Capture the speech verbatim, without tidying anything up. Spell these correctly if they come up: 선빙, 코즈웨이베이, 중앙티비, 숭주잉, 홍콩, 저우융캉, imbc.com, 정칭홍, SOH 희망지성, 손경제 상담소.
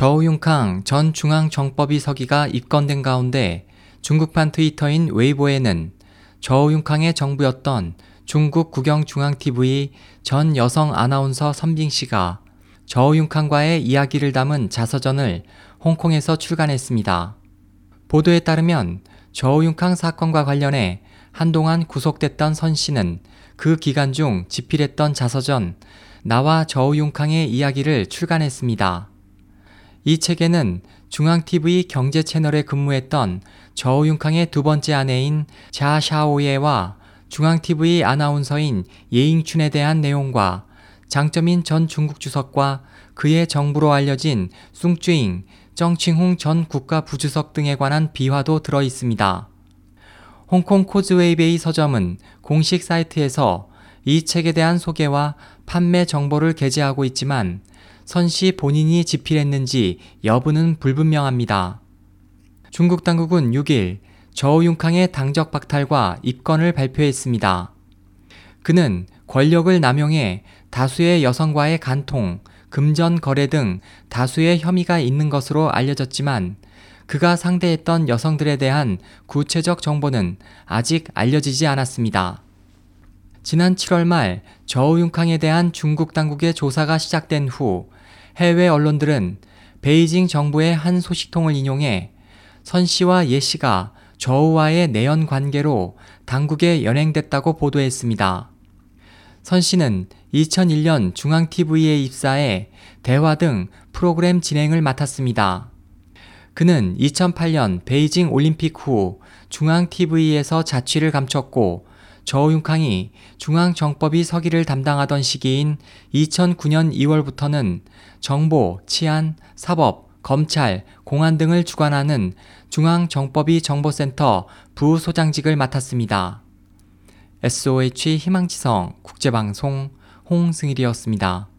저우융캉 전 중앙정법위 서기가 입건된 가운데 중국판 트위터인 웨이보에는 저우융캉의 정부였던 중국 국영중앙티비 전 여성 아나운서 선빙 씨가 저우융캉과의 이야기를 담은 자서전을 홍콩에서 출간했습니다. 보도에 따르면 저우융캉 사건과 관련해 한동안 구속됐던 선 씨는 그 기간 중 집필했던 자서전 나와 저우융캉의 이야기를 출간했습니다. 이 책에는 중앙티비 경제 채널에 근무했던 저우융캉의 두 번째 아내인 자샤오예와 중앙티비 아나운서인 예잉춘에 대한 내용과 장점인 전 중국 주석과 그의 정부로 알려진 숭주잉, 정칭홍 전 국가 부주석 등에 관한 비화도 들어 있습니다. 홍콩 코즈웨이베이 서점은 공식 사이트에서 이 책에 대한 소개와 판매 정보를 게재하고 있지만 선 씨 본인이 집필했는지 여부는 불분명합니다. 중국 당국은 육일 저우융캉의 당적 박탈과 입건을 발표했습니다. 그는 권력을 남용해 다수의 여성과의 간통, 금전 거래 등 다수의 혐의가 있는 것으로 알려졌지만 그가 상대했던 여성들에 대한 구체적 정보는 아직 알려지지 않았습니다. 지난 칠월 말 저우융캉에 대한 중국 당국의 조사가 시작된 후 해외 언론들은 베이징 정부의 한 소식통을 인용해 선 씨와 예 씨가 저우와의 내연 관계로 당국에 연행됐다고 보도했습니다. 선 씨는 이천일년 중앙티비에 입사해 대화 등 프로그램 진행을 맡았습니다. 그는 이천팔년 베이징 올림픽 후 중앙티비에서 자취를 감췄고 저우융캉이 중앙정법위 서기를 담당하던 시기인 이천구년 이월부터는 정보, 치안, 사법, 검찰, 공안 등을 주관하는 중앙정법위 정보센터 부소장직을 맡았습니다. 에스오에이치 희망지성 국제방송 홍승일이었습니다.